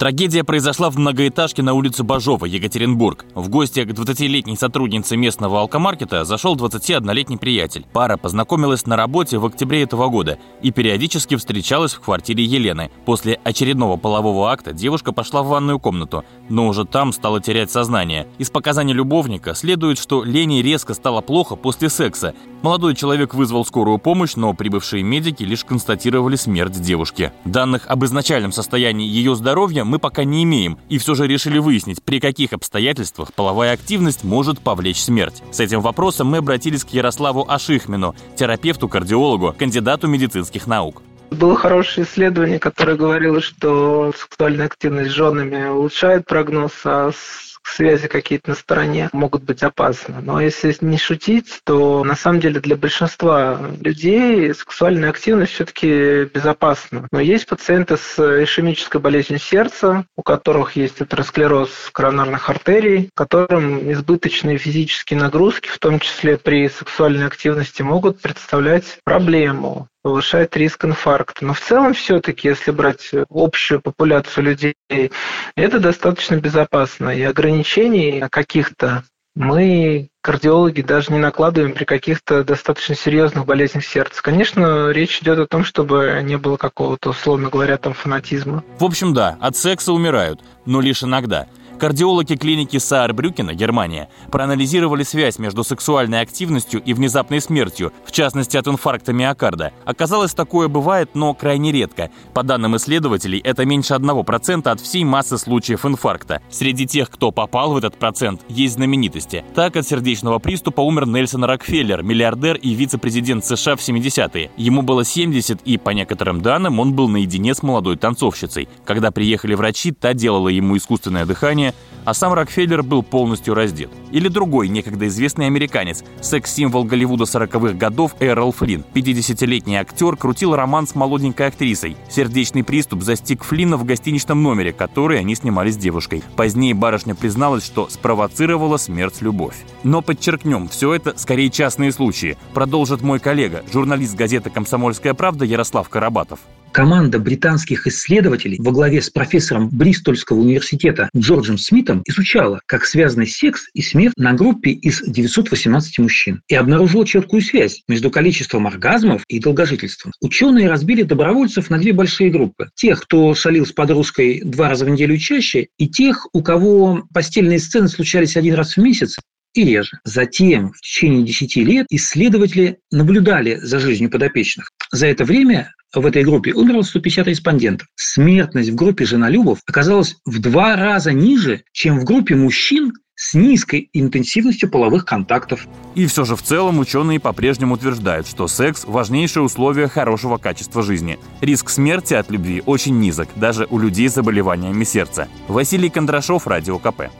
Трагедия произошла в многоэтажке на улице Бажова, Екатеринбург. В гости к 20-летней сотруднице местного алкомаркета зашел 21-летний приятель. Пара познакомилась на работе в октябре этого года и периодически встречалась в квартире Елены. После очередного полового акта девушка пошла в ванную комнату, но уже там стала терять сознание. Из показаний любовника следует, что Лене резко стало плохо после секса. Молодой человек вызвал скорую помощь, но прибывшие медики лишь констатировали смерть девушки. Данных об изначальном состоянии ее здоровья мы пока не имеем, и все же решили выяснить, при каких обстоятельствах половая активность может повлечь смерть. С этим вопросом мы обратились к Ярославу Ашихмину, терапевту-кардиологу, кандидату медицинских наук. Было хорошее исследование, которое говорило, что сексуальная активность с женами улучшает прогноз, а связи какие-то на стороне могут быть опасны. Но если не шутить, то на самом деле для большинства людей сексуальная активность все-таки безопасна. Но есть пациенты с ишемической болезнью сердца, у которых есть атеросклероз коронарных артерий, которым избыточные физические нагрузки, в том числе при сексуальной активности, могут представлять проблему, повышает риск инфаркта. Но в целом все-таки, если брать общую популяцию людей, это достаточно безопасно. И ограничений каких-то мы, кардиологи, даже не накладываем при каких-то достаточно серьезных болезнях сердца. Конечно, речь идет о том, чтобы не было какого-то, условно говоря, там фанатизма. В общем, да, от секса умирают, но лишь иногда. Кардиологи клиники Саарбрюкена, Германия, проанализировали связь между сексуальной активностью и внезапной смертью, в частности от инфаркта миокарда. Оказалось, такое бывает, но крайне редко. По данным исследователей, это меньше 1% от всей массы случаев инфаркта. Среди тех, кто попал в этот процент, есть знаменитости. Так, от сердечного приступа умер Нельсон Рокфеллер, миллиардер и вице-президент США в 70-е. Ему было 70, и, по некоторым данным, он был наедине с молодой танцовщицей. Когда приехали врачи, та делала ему искусственное дыхание, а сам Рокфеллер был полностью раздет. Или другой некогда известный американец, секс-символ Голливуда 40-х годов Эрол Флинн. 50-летний актер крутил роман с молоденькой актрисой. Сердечный приступ застиг Флинна в гостиничном номере, который они снимали с девушкой. Позднее барышня призналась, что спровоцировала смерть любовь. Но подчеркнем, все это скорее частные случаи. Продолжит мой коллега, журналист газеты «Комсомольская правда» Ярослав Карабатов. Команда британских исследователей во главе с профессором Бристольского университета Джорджем Смитом изучала, как связаны секс и смерть на группе из 918 мужчин, и обнаружила четкую связь между количеством оргазмов и долгожительством. Ученые разбили добровольцев на две большие группы: тех, кто шалил с подружкой 2 раза в неделю и чаще, и тех, у кого постельные сцены случались 1 раз в месяц и реже. Затем в течение 10 лет исследователи наблюдали за жизнью подопечных. За это время в этой группе умерло 150 респондентов. Смертность в группе женолюбов оказалась в 2 раза ниже, чем в группе мужчин с низкой интенсивностью половых контактов. И все же в целом ученые по-прежнему утверждают, что секс – важнейшее условие хорошего качества жизни. Риск смерти от любви очень низок, даже у людей с заболеваниями сердца. Василий Кондрашов, Радио КП.